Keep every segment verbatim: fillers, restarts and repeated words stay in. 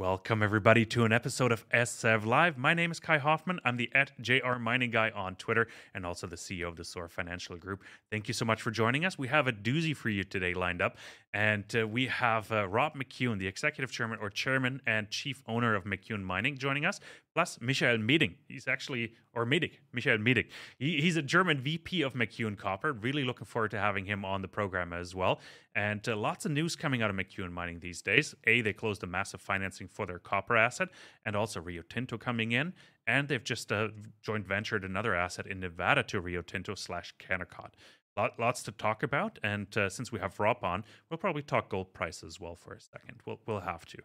Welcome, everybody, to an episode of S S E V Live. My name is Kai Hoffman. I'm the at J R Mining Guy on Twitter and also the C E O of the SOAR Financial Group. Thank you so much for joining us. We have a doozy for you today lined up. And uh, we have uh, Rob McEwen, the Executive Chairman or Chairman and Chief Owner of McEwen Mining, joining us. Plus, Michael Meading. He's actually, or Meading, Michael Meading. He, he's a German V P of McEwen Copper. Really looking forward to having him on the program as well. And uh, lots of news coming out of McEwen Mining these days. A, they closed a massive financing for their copper asset, and also Rio Tinto coming in. And they've just uh, joint ventured another asset in Nevada to Rio Tinto slash Kennecott. Lot, lots to talk about. And uh, since we have Rob on, we'll probably talk gold price as well for a second. We'll, we'll have to.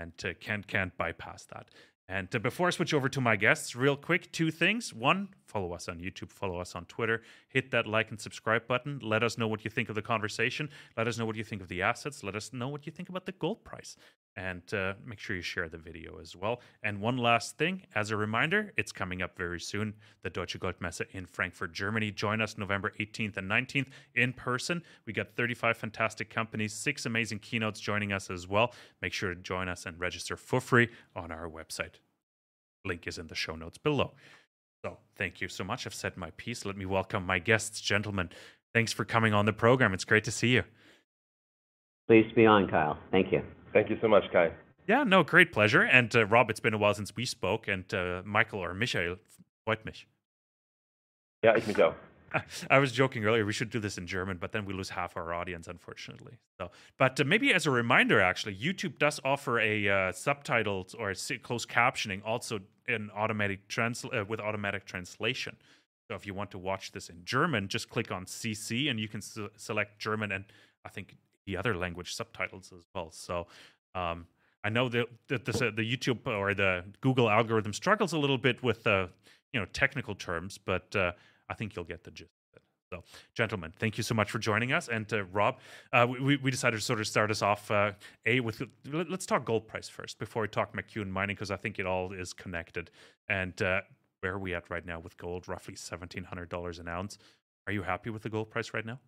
And uh, can't, can't bypass that. And uh, before I switch over to my guests, real quick, two things. One, follow us on YouTube, follow us on Twitter, hit that like and subscribe button. Let us know what you think of the conversation. Let us know what you think of the assets. Let us know what you think about the gold price. And uh, make sure you share the video as well. And one last thing, as a reminder, it's coming up very soon, the Deutsche Goldmesse in Frankfurt, Germany. Join us November eighteenth and nineteenth in person. We got thirty-five fantastic companies, six amazing keynotes joining us as well. Make sure to join us and register for free on our website. Link is in the show notes below. So thank you so much. I've said my piece. Let me welcome my guests. Gentlemen, thanks for coming on the program. It's great to see you. Pleased to be on, Kyle. Thank you. Thank you so much, Kai. Yeah, no, great pleasure. And uh, Rob, it's been a while since we spoke. And uh, Michael or Michael, freut mich. Ja, ich mich auch. I was joking earlier, we should do this in German, but then we lose half our audience, unfortunately. So, but uh, maybe as a reminder, actually, YouTube does offer a uh, subtitles or a closed captioning, also in automatic transl uh, with automatic translation. So if you want to watch this in German, just click on C C and you can se select German and I think the other language subtitles as well. So um, I know that the, the, the YouTube or the Google algorithm struggles a little bit with uh, you know, technical terms, but uh, I think you'll get the gist of it. So, gentlemen, thank you so much for joining us. And uh, Rob, uh, we, we decided to sort of start us off, uh, A, with let's talk gold price first before we talk McEwen Mining, because I think it all is connected. And uh, where are we at right now with gold? Roughly seventeen hundred dollars an ounce. Are you happy with the gold price right now?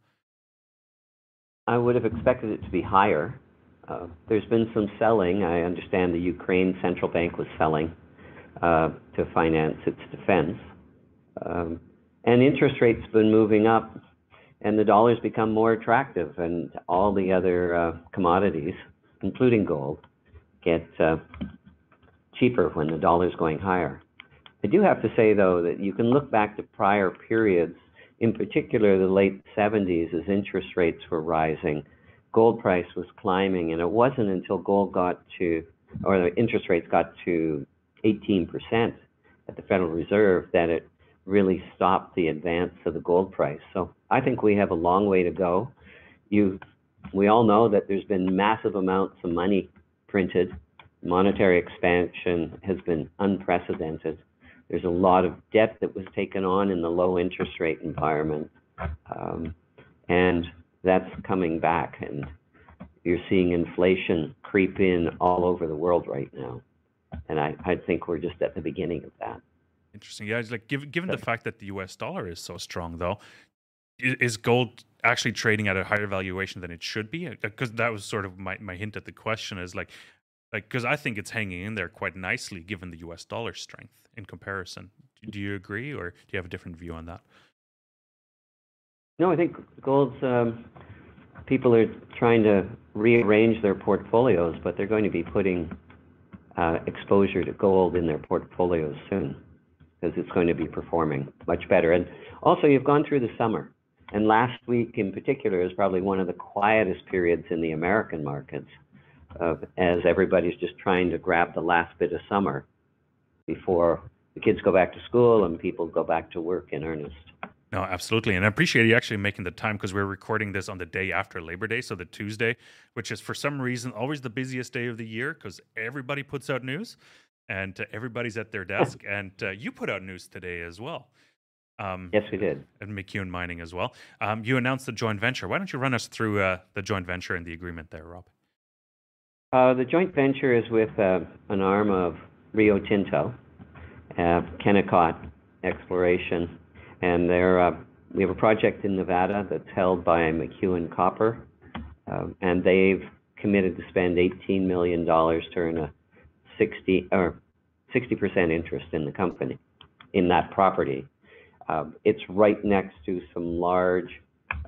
I would have expected it to be higher. Uh, there's been some selling. I understand the Ukraine Central Bank was selling uh, to finance its defense. Um, and interest rates have been moving up, and the dollar's become more attractive, and all the other uh, commodities, including gold, get uh, cheaper when the dollar's going higher. I do have to say, though, that you can look back to prior periods. In particular, the late seventies, as interest rates were rising, gold price was climbing, and it wasn't until gold got to, or the interest rates got to eighteen percent at the Federal Reserve that it really stopped the advance of the gold price. So I think we have a long way to go. You, we all know that there's been massive amounts of money printed. Monetary expansion has been unprecedented. There's a lot of debt that was taken on in the low interest rate environment, um, and that's coming back, and you're seeing inflation creep in all over the world right now, and I, I think we're just at the beginning of that. Interesting. Yeah, it's like given, given so, the fact that the U S dollar is so strong, though, is gold actually trading at a higher valuation than it should be? Because that was sort of my, my hint at the question is like, Like, because I think it's hanging in there quite nicely, given the U S dollar strength in comparison. Do you agree, or do you have a different view on that? No, I think gold's, um, people are trying to rearrange their portfolios, but they're going to be putting uh, exposure to gold in their portfolios soon, because it's going to be performing much better. And also, you've gone through the summer, and last week in particular is probably one of the quietest periods in the American markets. Uh, as everybody's just trying to grab the last bit of summer before the kids go back to school and people go back to work in earnest. No, absolutely. And I appreciate you actually making the time because we're recording this on the day after Labor Day, so the Tuesday, which is for some reason always the busiest day of the year because everybody puts out news and uh, everybody's at their desk. And uh, you put out news today as well. Um, yes, we did. And McEwen Mining as well. Um, you announced the joint venture. Why don't you run us through uh, the joint venture and the agreement there, Rob? Uh, the joint venture is with uh, an arm of Rio Tinto, uh, Kennecott Exploration, and they're, uh, we have a project in Nevada that's held by McEwen Copper, uh, and they've committed to spend eighteen million dollars to earn a sixty or sixty percent interest in the company, in that property. Uh, it's right next to some large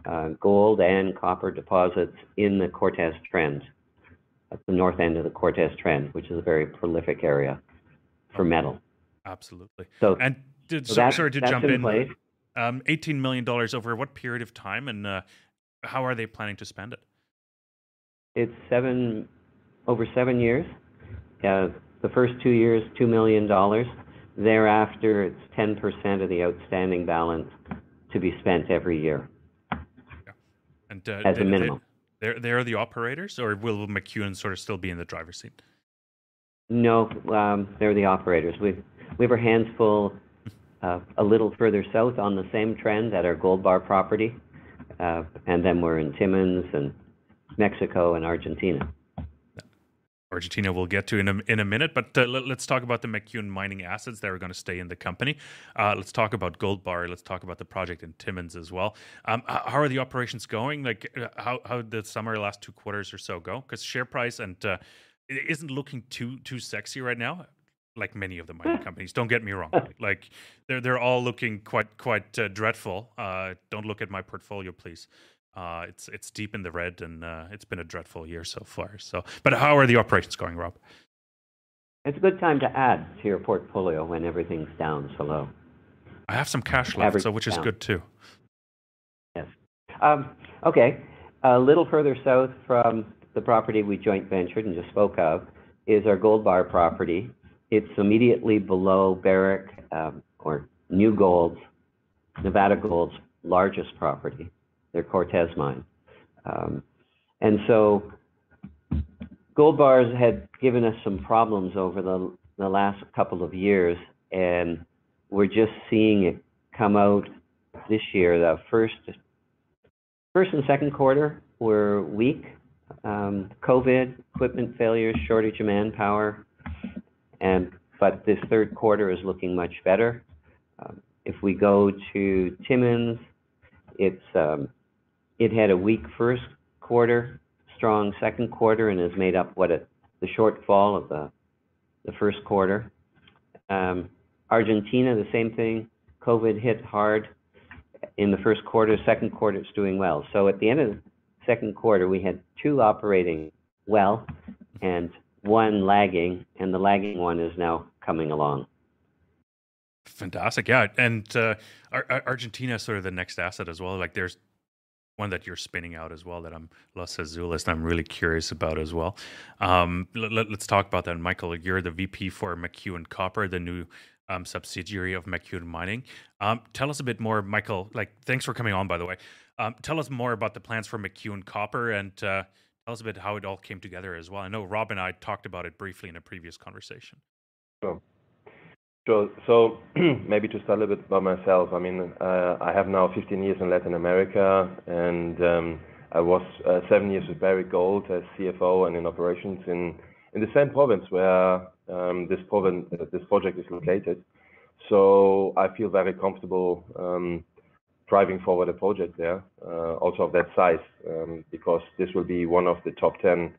uh, gold and copper deposits in the Cortez Trend, at the north end of the Cortez Trend, which is a very prolific area for metal. Absolutely. So, and did, so so, sorry to jump in. in um, eighteen million dollars over what period of time, and uh, how are they planning to spend it? It's seven over seven years. Uh, the first two years, two million dollars. Thereafter, it's ten percent of the outstanding balance to be spent every year, yeah. and, uh, as they, a minimum. They're, they're the operators, or will McEwen sort of still be in the driver's seat? No, um, they're the operators. We've, we have our hands full uh, a little further south on the same trend at our Gold Bar property, uh, and then we're in Timmins and Mexico and Argentina. Argentina we'll get to in a, in a minute, but uh, let, let's talk about the McEwen Mining assets that are going to stay in the company. Uh, let's talk about Gold Bar. Let's talk about the project in Timmins as well. Um, how are the operations going? Like, how, how did the summer last two quarters or so go? Because share price and uh, it isn't looking too too sexy right now, like many of the mining companies. Don't get me wrong. Like, they're they're all looking quite quite uh, dreadful. Uh, don't look at my portfolio, please. Uh, it's it's deep in the red, and uh, it's been a dreadful year so far. So, but how are the operations going, Rob? It's a good time to add to your portfolio when everything's down so low. I have some cash left, Average so which down. is good too. Yes. Um, okay. A little further south from the property we joint ventured and just spoke of is our Gold Bar property. It's immediately below Barrick um, or New Gold's, Nevada Gold's largest property, their Cortez mine. Um, and so Gold Bars had given us some problems over the, the last couple of years, and we're just seeing it come out this year. The first, first and second quarter were weak. Um, COVID, equipment failures, shortage of manpower, and but this third quarter is looking much better. Um, if we go to Timmins, it's um, it had a weak first quarter, strong second quarter, and has made up what it, the shortfall of the, the first quarter. Um, Argentina, the same thing. COVID hit hard in the first quarter. Second quarter, it's doing well. So at the end of the second quarter, we had two operating well and one lagging, and the lagging one is now coming along. Fantastic. Yeah. And uh, Argentina is sort of the next asset as well. Like, there's one that you're spinning out as well that I'm Los Azules, and I'm really curious about as well. Um, let, let's talk about that. Michael, you're the V P for McEwen Copper, the new um, subsidiary of McEwen Mining. Um, tell us a bit more, Michael. Like, thanks for coming on, by the way. Um, tell us more about the plans for McEwen Copper, and uh, tell us a bit how it all came together as well. I know Rob and I talked about it briefly in a previous conversation. Sure. So, so maybe to start a little bit about myself, I mean, uh, I have now fifteen years in Latin America, and um, I was uh, seven years with Barrick Gold as C F O and in operations in, in the same province where um, this, province, uh, this project is located. So I feel very comfortable um, driving forward a project there, uh, also of that size, um, because this will be one of the top ten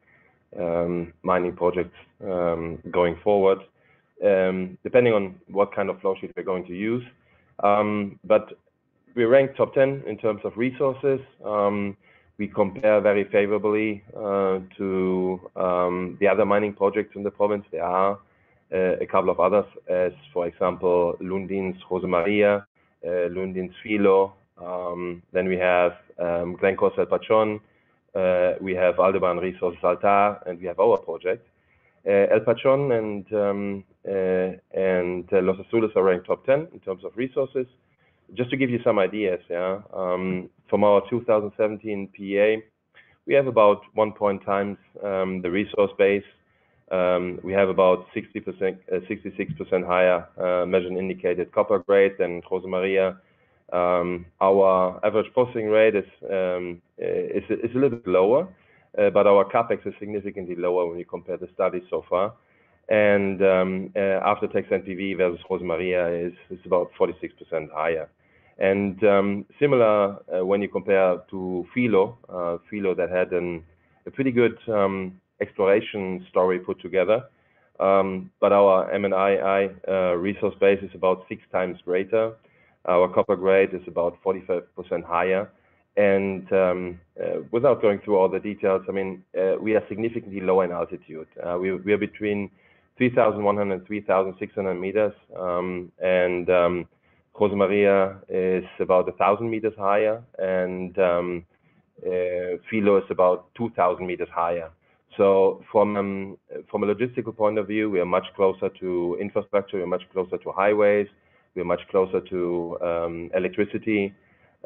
um, mining projects um, going forward. Um, depending on what kind of flow sheet we're going to use. Um, but we rank top ten in terms of resources. Um, we compare very favorably uh, to um, the other mining projects in the province. There are uh, a couple of others, as for example, Lundin's Josemaría, uh, Lundin's Filo. Um, then we have um, Glencore's El Pachón. Uh, we have Aldebaran Resources Altar, and we have our project. Uh, El Pachón and um, uh, and uh, Los Azules are ranked top ten in terms of resources. Just to give you some ideas, yeah, um, from our two thousand seventeen P E A, we have about one point times um, the resource base. Um, we have about sixty percent, uh, sixty-six percent higher uh, measured and indicated copper grade than Josemaría. Um, our average processing rate is um, is, is a little bit lower. Uh, but our capex is significantly lower when you compare the studies so far. And um, uh, after-tax N P V versus Josemaría is, is about forty-six percent higher. And um, similar uh, when you compare to Filo, uh, Filo that had an, a pretty good um, exploration story put together. um, but our M N I I uh, resource base is about six times greater. Our copper grade is about forty-five percent higher. And um, uh, without going through all the details, I mean, uh, we are significantly lower in altitude. Uh, we, we are between three thousand one hundred and three thousand six hundred meters, um, and um, Josemaría is about one thousand meters higher, and um, uh, Filo is about two thousand meters higher. So from, um, from a logistical point of view, we are much closer to infrastructure, we are much closer to highways, we are much closer to um, electricity.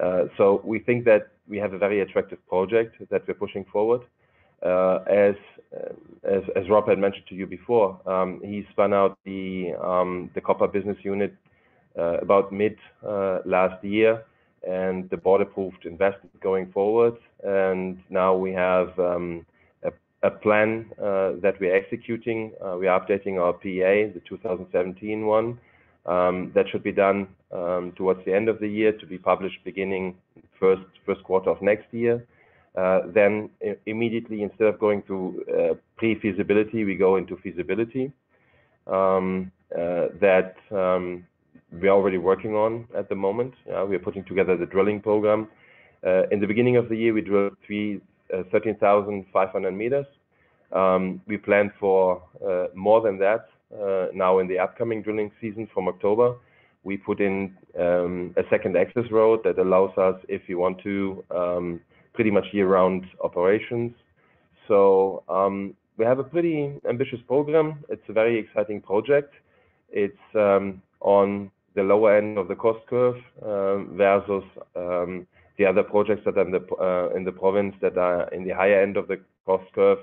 Uh, so we think that we have a very attractive project that we're pushing forward. Uh, as, as as Rob had mentioned to you before, um, he spun out the um, the copper business unit uh, about mid uh, last year, and the board approved investment going forward. And now we have um, a, a plan uh, that we're executing. Uh, we are updating our P E A, the two thousand seventeen one. Um, that should be done um, towards the end of the year, to be published beginning first first quarter of next year. Uh, then immediately, instead of going to uh, pre-feasibility, we go into feasibility um, uh, that um, we're already working on at the moment. Uh, we're putting together the drilling program. Uh, in the beginning of the year, we drilled three, uh, thirteen thousand five hundred meters. Um, we plan for uh, more than that. Uh, now in the upcoming drilling season from October, we put in um, a second access road that allows us, if you want to, um, pretty much year-round operations. So um, we have a pretty ambitious program. It's a very exciting project. It's um, on the lower end of the cost curve um, versus um, the other projects that are in the, uh, in the province that are in the higher end of the cost curve,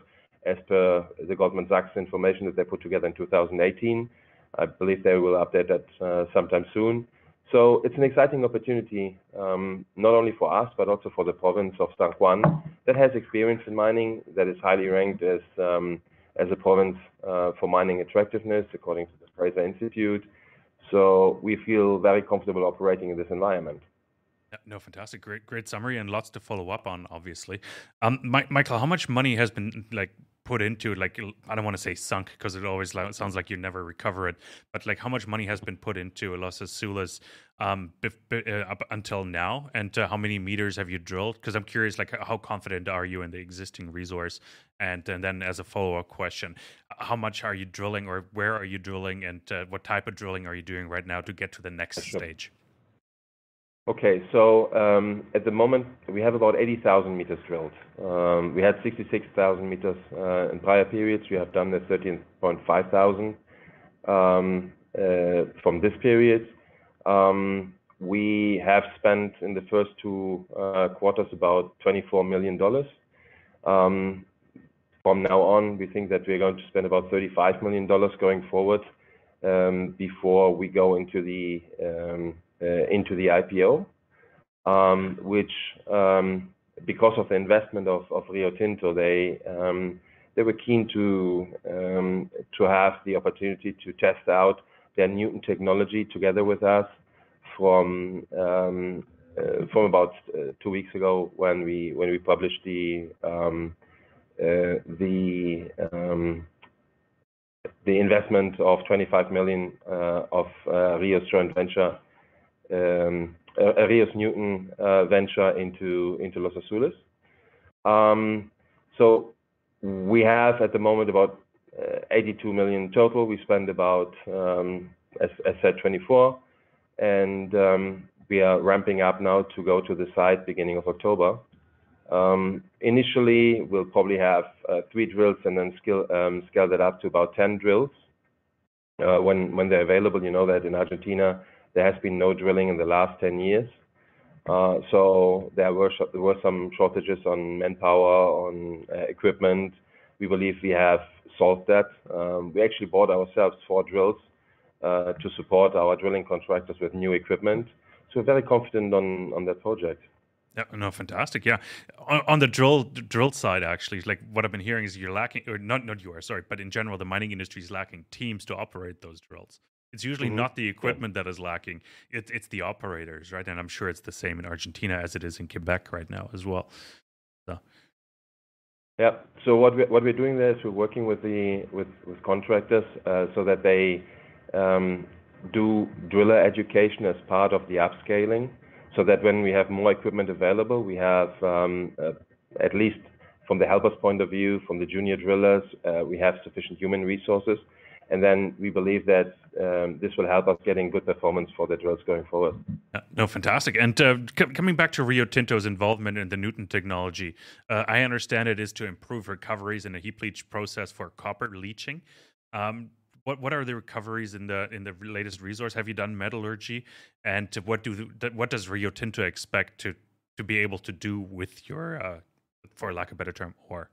as per the Goldman Sachs information that they put together in two thousand eighteen. I believe they will update that uh, sometime soon. So it's an exciting opportunity, um, not only for us, but also for the province of San Juan, that has experience in mining, that is highly ranked as, um, as a province uh, for mining attractiveness, according to the Fraser Institute. So we feel very comfortable operating in this environment. No, fantastic. Great, great summary, and lots to follow up on, obviously. Um, My, Michael, how much money has been, like, put into, like, I don't want to say sunk, because it always sounds like you never recover it, but, like, how much money has been put into Los Azules um, up until now, and uh, how many meters have you drilled? Because I'm curious, like, how confident are you in the existing resource? And, and then as a follow-up question, how much are you drilling, or where are you drilling, and uh, what type of drilling are you doing right now to get to the next sure. stage? Okay, so um, at the moment we have about eighty thousand meters drilled. Um, we had sixty-six thousand meters uh, in prior periods. We have done the thirteen point five thousand um, uh, from this period. Um, we have spent in the first two uh, quarters about twenty-four million dollars. Um, from now on, we think that we're going to spend about thirty-five million dollars going forward um, before we go into the um, Uh, into the I P O, um, which um, because of the investment of, of Rio Tinto, they um, they were keen to um, to have the opportunity to test out their Newton technology together with us from um, uh, from about uh, two weeks ago when we when we published the um, uh, the um, the investment of twenty-five million uh, of uh, Rio's joint venture. Um, a, a Rio's Newton uh, venture into into Los Azules. Um, so we have at the moment about uh, eighty-two million total. We spend about, um, as I said, twenty-four, and um, we are ramping up now to go to the site beginning of October. Um, initially, we'll probably have uh, three drills and then scale um, scale that up to about ten drills uh, when when they're available. You know that in Argentina, there has been no drilling in the last ten years. Uh, so there were, there were some shortages on manpower, on uh, equipment. We believe we have solved that. Um, we actually bought ourselves four drills uh, to support our drilling contractors with new equipment. So we're very confident on, on that project. Yeah, no, fantastic. Yeah, on, on the drill the drill side, actually, like what I've been hearing is you're lacking, or not not you are, sorry, but in general, the mining industry is lacking teams to operate those drills. It's usually mm-hmm. not the equipment that is lacking. It, it's the operators, right? And I'm sure it's the same in Argentina as it is in Quebec right now as well. So. Yeah. So what we, what we're doing there is we're working with the with, with contractors uh, so that they um, do driller education as part of the upscaling, so that when we have more equipment available, we have um, uh, at least from the helper's point of view, from the junior drillers, uh, we have sufficient human resources, and then we believe that um, this will help us getting good performance for the drills going forward. No, fantastic. And uh, c coming back to Rio Tinto's involvement in the Newton technology, uh, I understand it is to improve recoveries in a heap leach process for copper leaching. Um, What what are the recoveries in the in the latest resource? Have you done metallurgy, and what do what does Rio Tinto expect to to be able to do with your, uh, for lack of a better term, ore?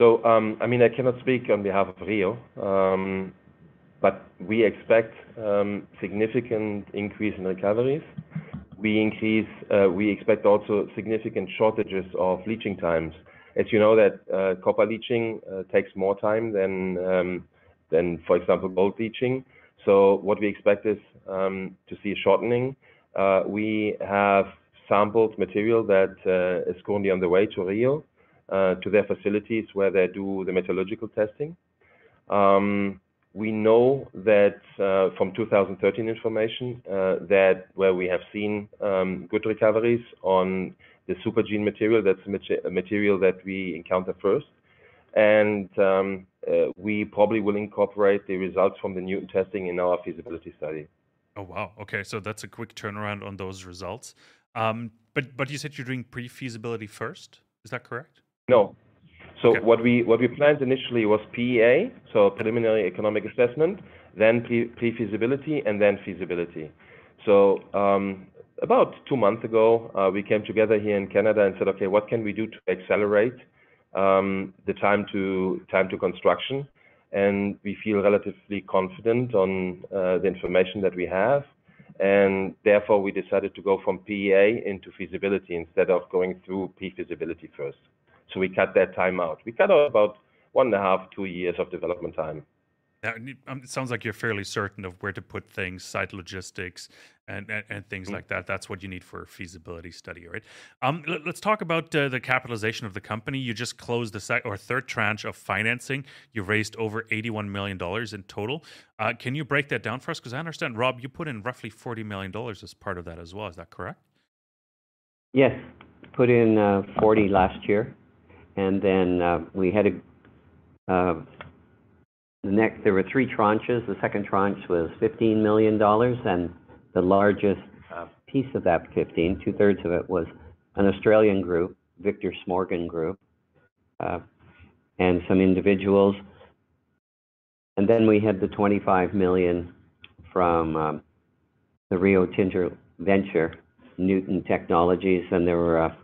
So um, I mean, I cannot speak on behalf of Rio, um, but we expect um, significant increase in recoveries. We increase. Uh, we expect also significant shortages of leaching times. As you know, that uh, copper leaching uh, takes more time than, um, than, for example, gold leaching. So what we expect is um, to see shortening. Uh, we have sampled material that uh, is currently on the way to Rio, uh, to their facilities where they do the metallurgical testing. Um, we know that uh, from two thousand thirteen information uh, that where we have seen um, good recoveries on the supergene material, that's a material that we encounter first. And um, uh, we probably will incorporate the results from the Newton testing in our feasibility study. Oh, wow. Okay, so that's a quick turnaround on those results. Um, but but you said you're doing pre-feasibility first, is that correct? No. So okay. what we what we planned initially was P E A, so preliminary economic assessment, then pre-feasibility, and then feasibility. So um, about two months ago, uh, we came together here in Canada and said, okay, what can we do to accelerate um, the time to time to construction? And we feel relatively confident on uh, the information that we have, and therefore we decided to go from P E A into feasibility instead of going through pre-feasibility first. So we cut that time out. We cut out about one and a half, two years of development time. Now, it sounds like you're fairly certain of where to put things, site logistics, and and, and things mm-hmm. like that. That's what you need for a feasibility study, right? Um, let, let's talk about uh, the capitalization of the company. You just closed the sec or third tranche of financing. You raised over eighty-one million dollars in total. Uh, can you break that down for us? Because I understand, Rob, you put in roughly forty million dollars as part of that as well. Is that correct? Yes, put in uh, forty last year, and then uh, we had a... Uh, The next, there were three tranches. The second tranche was fifteen million dollars, and the largest piece of that fifteen, two-thirds of it, was an Australian group, Victor Smorgon Group, uh, and some individuals. And then we had the twenty-five million dollars from um, the Rio Tinto venture, Newton Technologies, and there were, uh,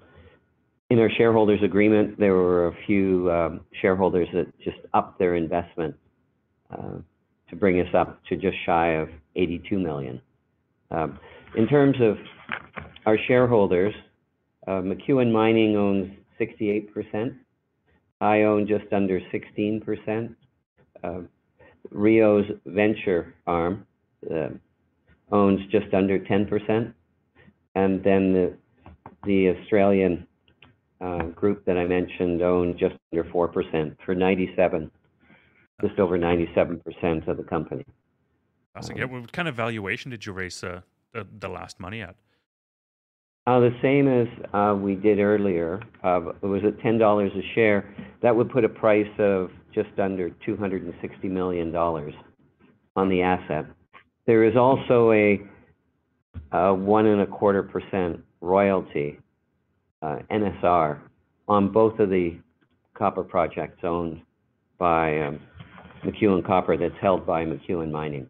in our shareholders' agreement, there were a few um, shareholders that just upped their investment. Uh, to bring us up to just shy of eighty-two million. Um, in terms of our shareholders, uh, McEwen Mining owns sixty-eight percent. I own just under sixteen percent. Uh, Rio's venture arm uh, owns just under ten percent. And then the, the Australian uh, group that I mentioned owned just under four percent for ninety-seven percent. Just over ninety-seven percent of the company. Awesome. Um, yeah, what kind of valuation did you raise uh, the, the last money at? Uh, the same as uh, we did earlier. Uh, it was at ten dollars a share. That would put a price of just under two hundred sixty million dollars on the asset. There is also a, a one and a quarter percent royalty, uh, N S R, on both of the copper projects owned by um, McEwen Copper, that's held by McEwen Mining.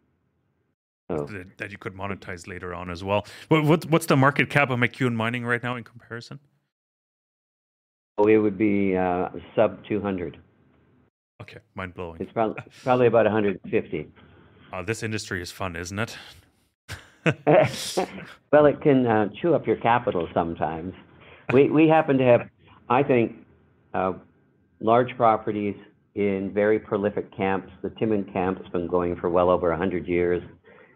So that you could monetize later on as well. What, what, what's the market cap of McEwen Mining right now in comparison? Oh, it would be uh, sub two hundred. Okay, mind blowing. It's probably, probably about one hundred fifty. Uh, this industry is fun, isn't it? Well, it can uh, chew up your capital sometimes. We we happen to have, I think, uh, large properties in very prolific camps. The Timmins camp's been going for well over one hundred years.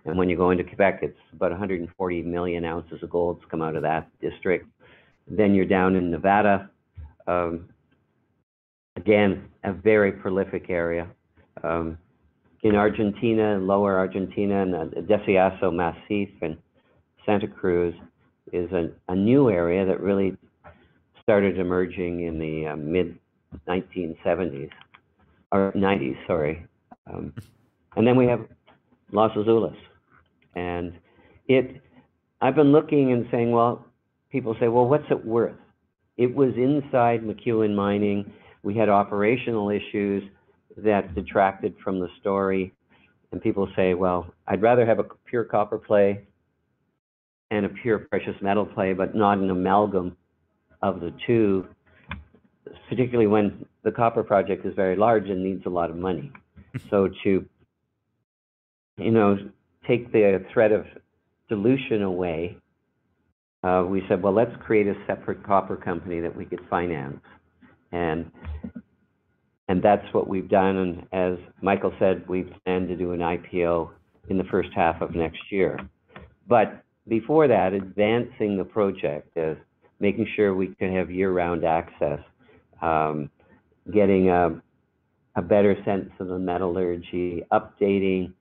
And when you go into Quebec, it's about one hundred forty million ounces of gold's come out of that district. Then you're down in Nevada, Um, again, a very prolific area. Um, in Argentina, lower Argentina, and the Deseado Massif and Santa Cruz is a, a new area that really started emerging in the uh, mid nineteen seventies, or nineties, sorry. Um, and then we have Los Azules. And it, I've been looking and saying, well, people say, well, what's it worth? It was inside McEwen Mining. We had operational issues that detracted from the story. And people say, well, I'd rather have a pure copper play and a pure precious metal play, but not an amalgam of the two, particularly when the copper project is very large and needs a lot of money. So to, you know, take the threat of dilution away, uh, we said, well, let's create a separate copper company that we could finance. And and that's what we've done. And as Michael said, we plan to do an I P O in the first half of next year. But before that, advancing the project is making sure we can have year-round access, um, getting a, a better sense of the metallurgy, updating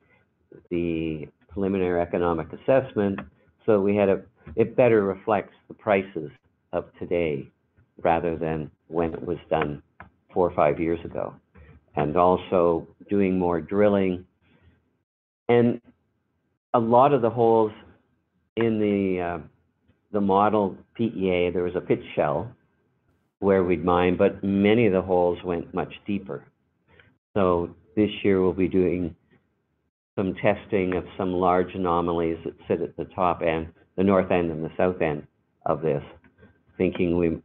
the preliminary economic assessment, so we had a, it better reflects the prices of today rather than when it was done four or five years ago. And also doing more drilling. And a lot of the holes in the, uh, the model P E A, there was a pit shell where we'd mine, but many of the holes went much deeper. So this year we'll be doing some testing of some large anomalies that sit at the top end, the north end and the south end of this, thinking we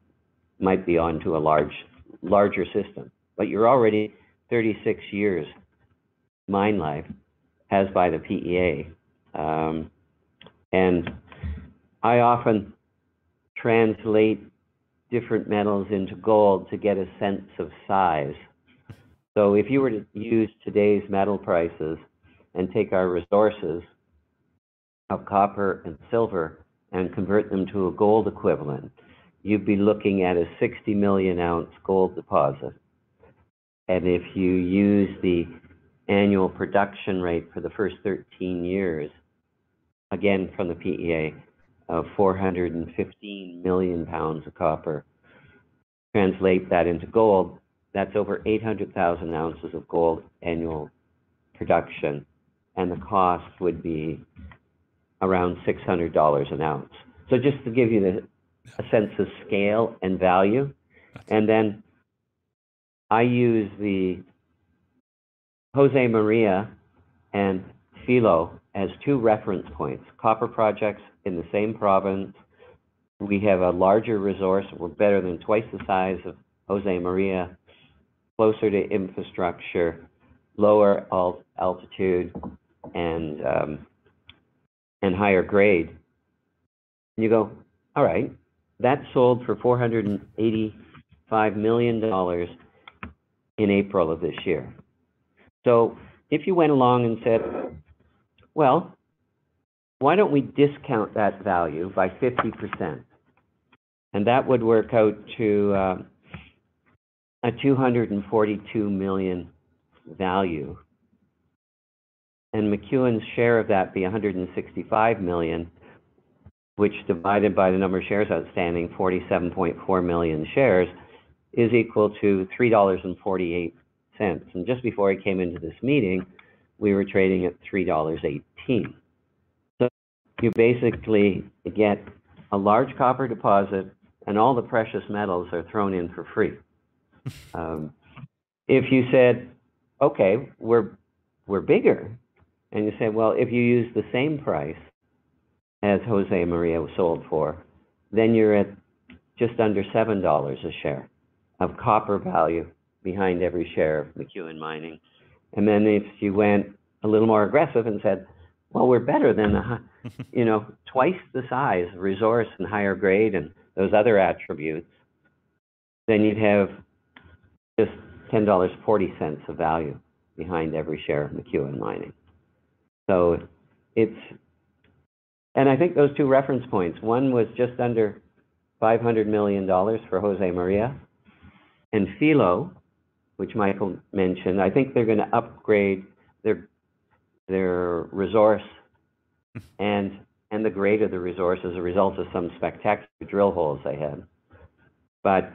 might be onto a large, larger system. But you're already thirty-six years mine life, as by the P E A. Um, and I often translate different metals into gold to get a sense of size. So if you were to use today's metal prices and take our resources of copper and silver and convert them to a gold equivalent, you'd be looking at a sixty million ounce gold deposit. And if you use the annual production rate for the first thirteen years, again from the P E A, of four hundred fifteen million pounds of copper, translate that into gold, that's over eight hundred thousand ounces of gold annual production. And the cost would be around six hundred dollars an ounce. So just to give you the, a sense of scale and value. And then I use the Josemaría and Filo as two reference points, copper projects in the same province. We have a larger resource. We're better than twice the size of Josemaría, closer to infrastructure, lower alt altitude, and um, and higher grade. And you go, all right, that sold for four hundred eighty-five million dollars in April of this year. So if you went along and said, well, why don't we discount that value by fifty percent? And that would work out to uh, a two hundred forty-two million value. And McEwen's share of that be one hundred sixty-five million, which divided by the number of shares outstanding, forty-seven point four million shares, is equal to three dollars and forty-eight cents. And just before I came into this meeting, we were trading at three dollars and eighteen cents. So you basically get a large copper deposit and all the precious metals are thrown in for free. Um, if you said, okay, we're, we're bigger, and you say, well, if you use the same price as Josemaría was sold for, then you're at just under seven dollars a share of copper value behind every share of McEwen Mining. And then if you went a little more aggressive and said, well, we're better than, the, you know, twice the size resource and higher grade and those other attributes, then you'd have just ten dollars and forty cents of value behind every share of McEwen Mining. So it's, and I think those two reference points, one was just under five hundred million dollars for Josemaría, and Filo, which Michael mentioned. I think they're going to upgrade their their resource and and the grade of the resource as a result of some spectacular drill holes they had. But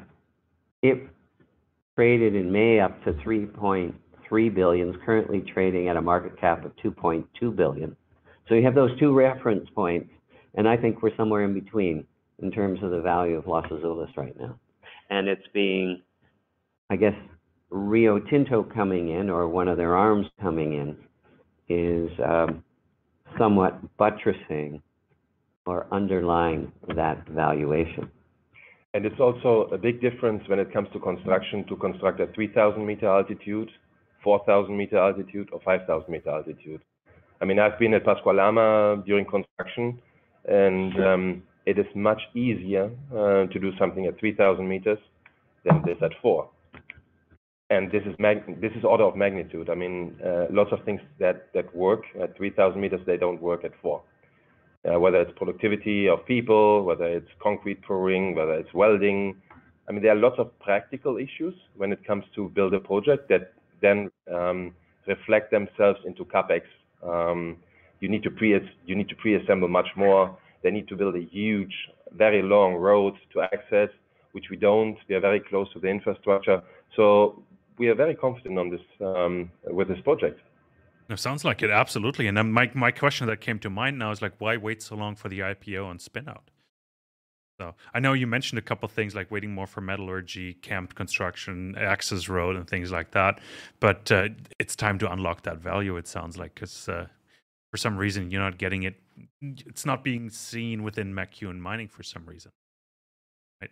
it traded in May up to three point three billion, is currently trading at a market cap of two point two billion. So you have those two reference points, and I think we're somewhere in between in terms of the value of Los Azules right now. And it's being, I guess, Rio Tinto coming in, or one of their arms coming in, is um, somewhat buttressing or underlying that valuation. And it's also a big difference when it comes to construction to construct at three thousand meter altitude, four thousand meter altitude, or five thousand meter altitude. I mean, I've been at Pascualama during construction, and um, it is much easier uh, to do something at three thousand meters than it is at four. And this is mag this is order of magnitude. I mean, uh, lots of things that, that work at three thousand meters, they don't work at four. Uh, whether it's productivity of people, whether it's concrete pouring, whether it's welding. I mean, there are lots of practical issues when it comes to build a project that then um, reflect themselves into CapEx. Um, you need to pre you need to pre-assemble much more. They need to build a huge, very long road to access, which we don't. We are very close to the infrastructure. So we are very confident on this um, with this project. It sounds like it, absolutely. And then my, my question that came to mind now is like, why wait so long for the I P O and spin-out? So I know you mentioned a couple of things like waiting more for metallurgy, camp construction, access road, and things like that. But uh, it's time to unlock that value, it sounds like, because uh, for some reason you're not getting it. It's not being seen within McEwen Mining for some reason. Right?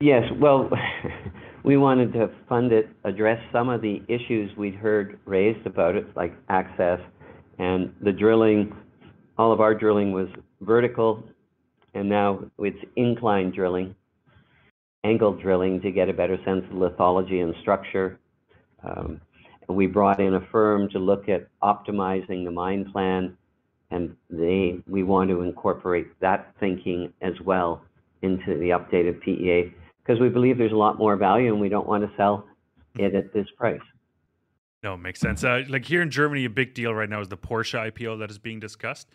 Yes, well... We wanted to fund it, address some of the issues we'd heard raised about it, like access and the drilling. All of our drilling was vertical, and now it's incline drilling, angle drilling to get a better sense of lithology and structure. Um, we brought in a firm to look at optimizing the mine plan, and they, we want to incorporate that thinking as well into the updated P E A, because we believe there's a lot more value and we don't want to sell it at this price. No, makes sense. Uh, like here in Germany, a big deal right now is the Porsche I P O that is being discussed.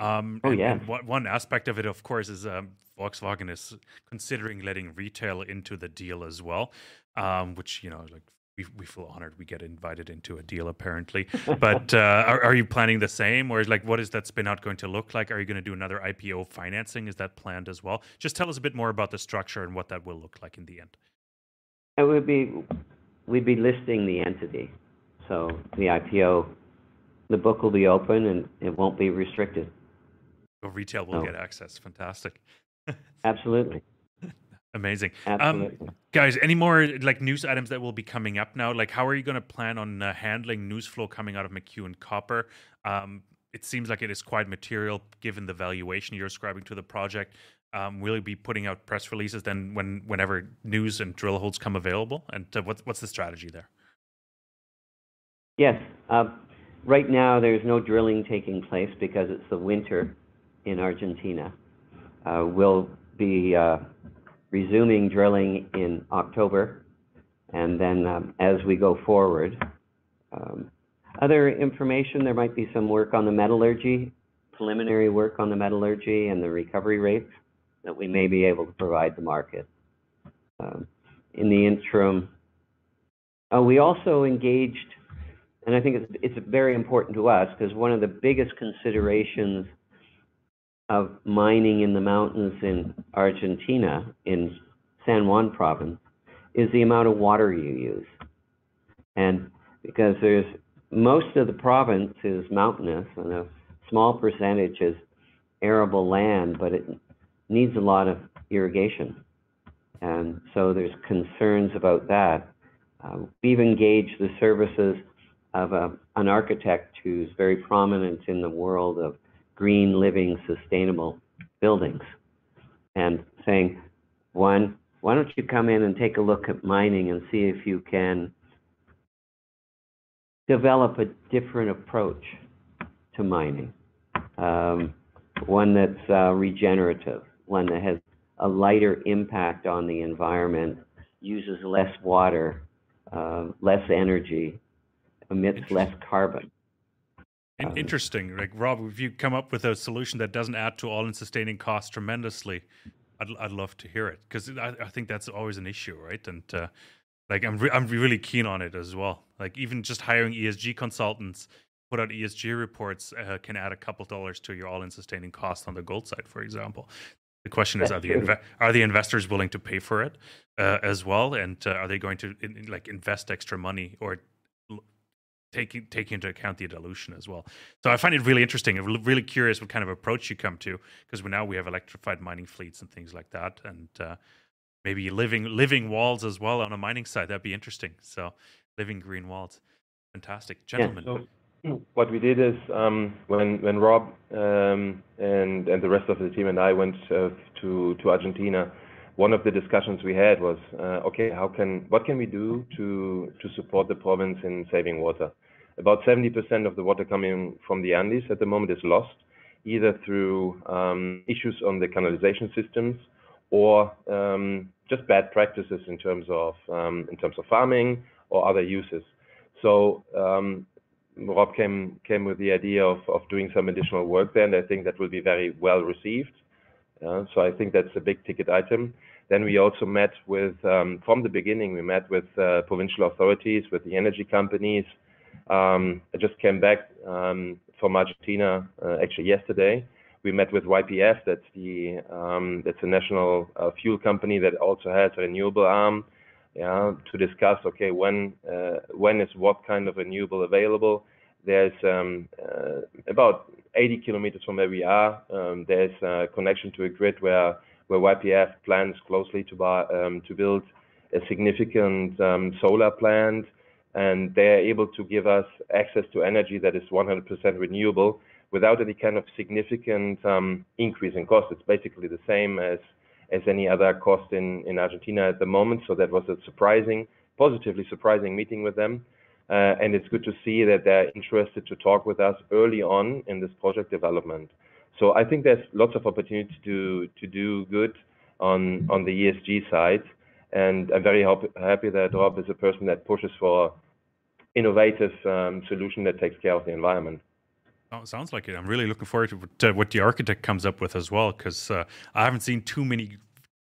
Um, oh, and, yeah. And what, one aspect of it, of course, is um, Volkswagen is considering letting retail into the deal as well, um, which, you know, like we, we feel honored we get invited into a deal, apparently. But uh, are, are you planning the same? Or is like, what is that spin out going to look like? Are you going to do another I P O financing? Is that planned as well? Just tell us a bit more about the structure and what that will look like in the end. It would be, we'd be listing the entity. So the I P O, the book will be open and it won't be restricted. So retail will so. get access. Fantastic. Absolutely. Amazing. Um, guys, any more like news items that will be coming up now? Like, how are you going to plan on uh, handling news flow coming out of McEwen Copper? Um, it seems like it is quite material given the valuation you're ascribing to the project. Um, will you be putting out press releases then when whenever news and drill holes come available? And uh, what's, what's the strategy there? Yes. Uh, right now, there's no drilling taking place because it's the winter in Argentina. Uh, we'll be... Uh, resuming drilling in October, and then um, as we go forward. Um, other information, there might be some work on the metallurgy, preliminary work on the metallurgy and the recovery rates that we may be able to provide the market. Um, in the interim, uh, we also engaged, and I think it's, it's very important to us because one of the biggest considerations of mining in the mountains in Argentina, in San Juan province, is the amount of water you use. And because there's most of the province is mountainous and a small percentage is arable land, but it needs a lot of irrigation. And so there's concerns about that. Uh, we've engaged the services of a, an architect who's very prominent in the world of green, living, sustainable buildings, and saying, one, why don't you come in and take a look at mining and see if you can develop a different approach to mining, um, one that's uh, regenerative, one that has a lighter impact on the environment uses less water, uh, less energy, emits less carbon. Um, Interesting. Like, Rob, if you come up with a solution that doesn't add to all-in sustaining costs tremendously, I'd, I'd love to hear it, because I, I think that's always an issue, right? And uh, like I'm, re I'm really keen on it as well. Like even just hiring E S G consultants, put out E S G reports, uh, can add a couple dollars to your all-in sustaining cost on the gold side, for example. The question that's is, are the inv are the investors willing to pay for it uh, as well? And uh, are they going to in, in, like invest extra money or taking taking into account the dilution as well? So I find it really interesting. I'm really curious what kind of approach you come to, because now we have electrified mining fleets and things like that, and uh, maybe living living walls as well on a mining side. That'd be interesting. So living green walls, fantastic, gentlemen. Yeah, so what we did is um, when when Rob um, and and the rest of the team and I went uh, to to Argentina, one of the discussions we had was, uh, okay, how can what can we do to to support the province in saving water? About seventy percent of the water coming from the Andes at the moment is lost, either through um, issues on the canalization systems or um, just bad practices in terms of um, in terms of farming or other uses. So um, Rob came came with the idea of of doing some additional work there, and I think that will be very well received. Uh, so I think that's a big ticket item. Then we also met with, um, from the beginning, we met with uh, provincial authorities, with the energy companies. Um, I just came back um, from Argentina, uh, actually yesterday. We met with Y P F, that's the um, that's a national uh, fuel company that also has a renewable arm, yeah, to discuss, okay, when uh, when is what kind of renewable available. There's um, uh, about eighty kilometers from where we are, um, there's a connection to a grid where where Y P F plans closely to buy, um, to build a significant um, solar plant, and they're able to give us access to energy that is one hundred percent renewable without any kind of significant um, increase in cost. It's basically the same as as any other cost in in Argentina at the moment. So that was a surprising, positively surprising meeting with them. Uh, and it's good to see that they're interested to talk with us early on in this project development. So I think there's lots of opportunity to to do good on on the E S G side, and I'm very happy that Rob is a person that pushes for innovative um, solution that takes care of the environment. Oh, sounds like it. I'm really looking forward to what, uh, what the architect comes up with as well, because uh, I haven't seen too many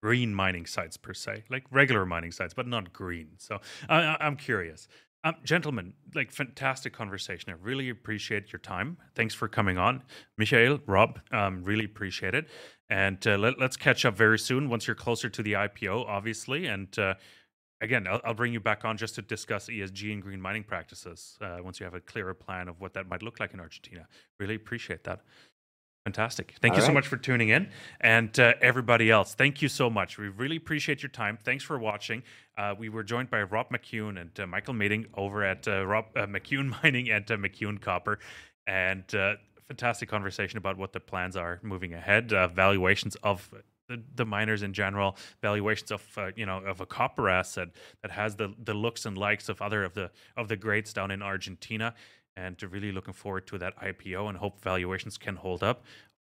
green mining sites per se, like regular mining sites, but not green. So I, I'm curious. Um, gentlemen, like fantastic conversation. I really appreciate your time. Thanks for coming on. Michael, Rob, um, really appreciate it. And uh, let, let's catch up very soon once you're closer to the I P O, obviously. And uh, again, I'll, I'll bring you back on just to discuss E S G and green mining practices uh, once you have a clearer plan of what that might look like in Argentina. Really appreciate that. Fantastic. Thank All you right. so much for tuning in. And uh, everybody else, thank you so much. We really appreciate your time. Thanks for watching. Uh, we were joined by Rob McEwen and uh, Michael Meading over at uh, Rob uh, McEwen Mining and uh, McEwen Copper. And uh, fantastic conversation about what the plans are moving ahead, uh, valuations of the, the miners in general, valuations of uh, you know of a copper asset that has the the looks and likes of other of the of the greats down in Argentina. And really looking forward to that I P O and hope valuations can hold up.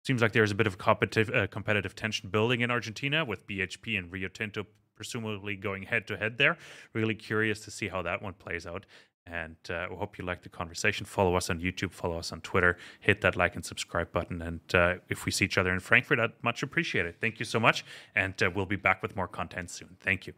Seems like there's a bit of competitive uh, competitive tension building in Argentina with B H P and Rio Tinto presumably going head-to-head there. Really curious to see how that one plays out. And uh, we hope you liked the conversation. Follow us on YouTube, follow us on Twitter, hit that like and subscribe button. And uh, if we see each other in Frankfurt, I'd much appreciate it. Thank you so much. And uh, we'll be back with more content soon. Thank you.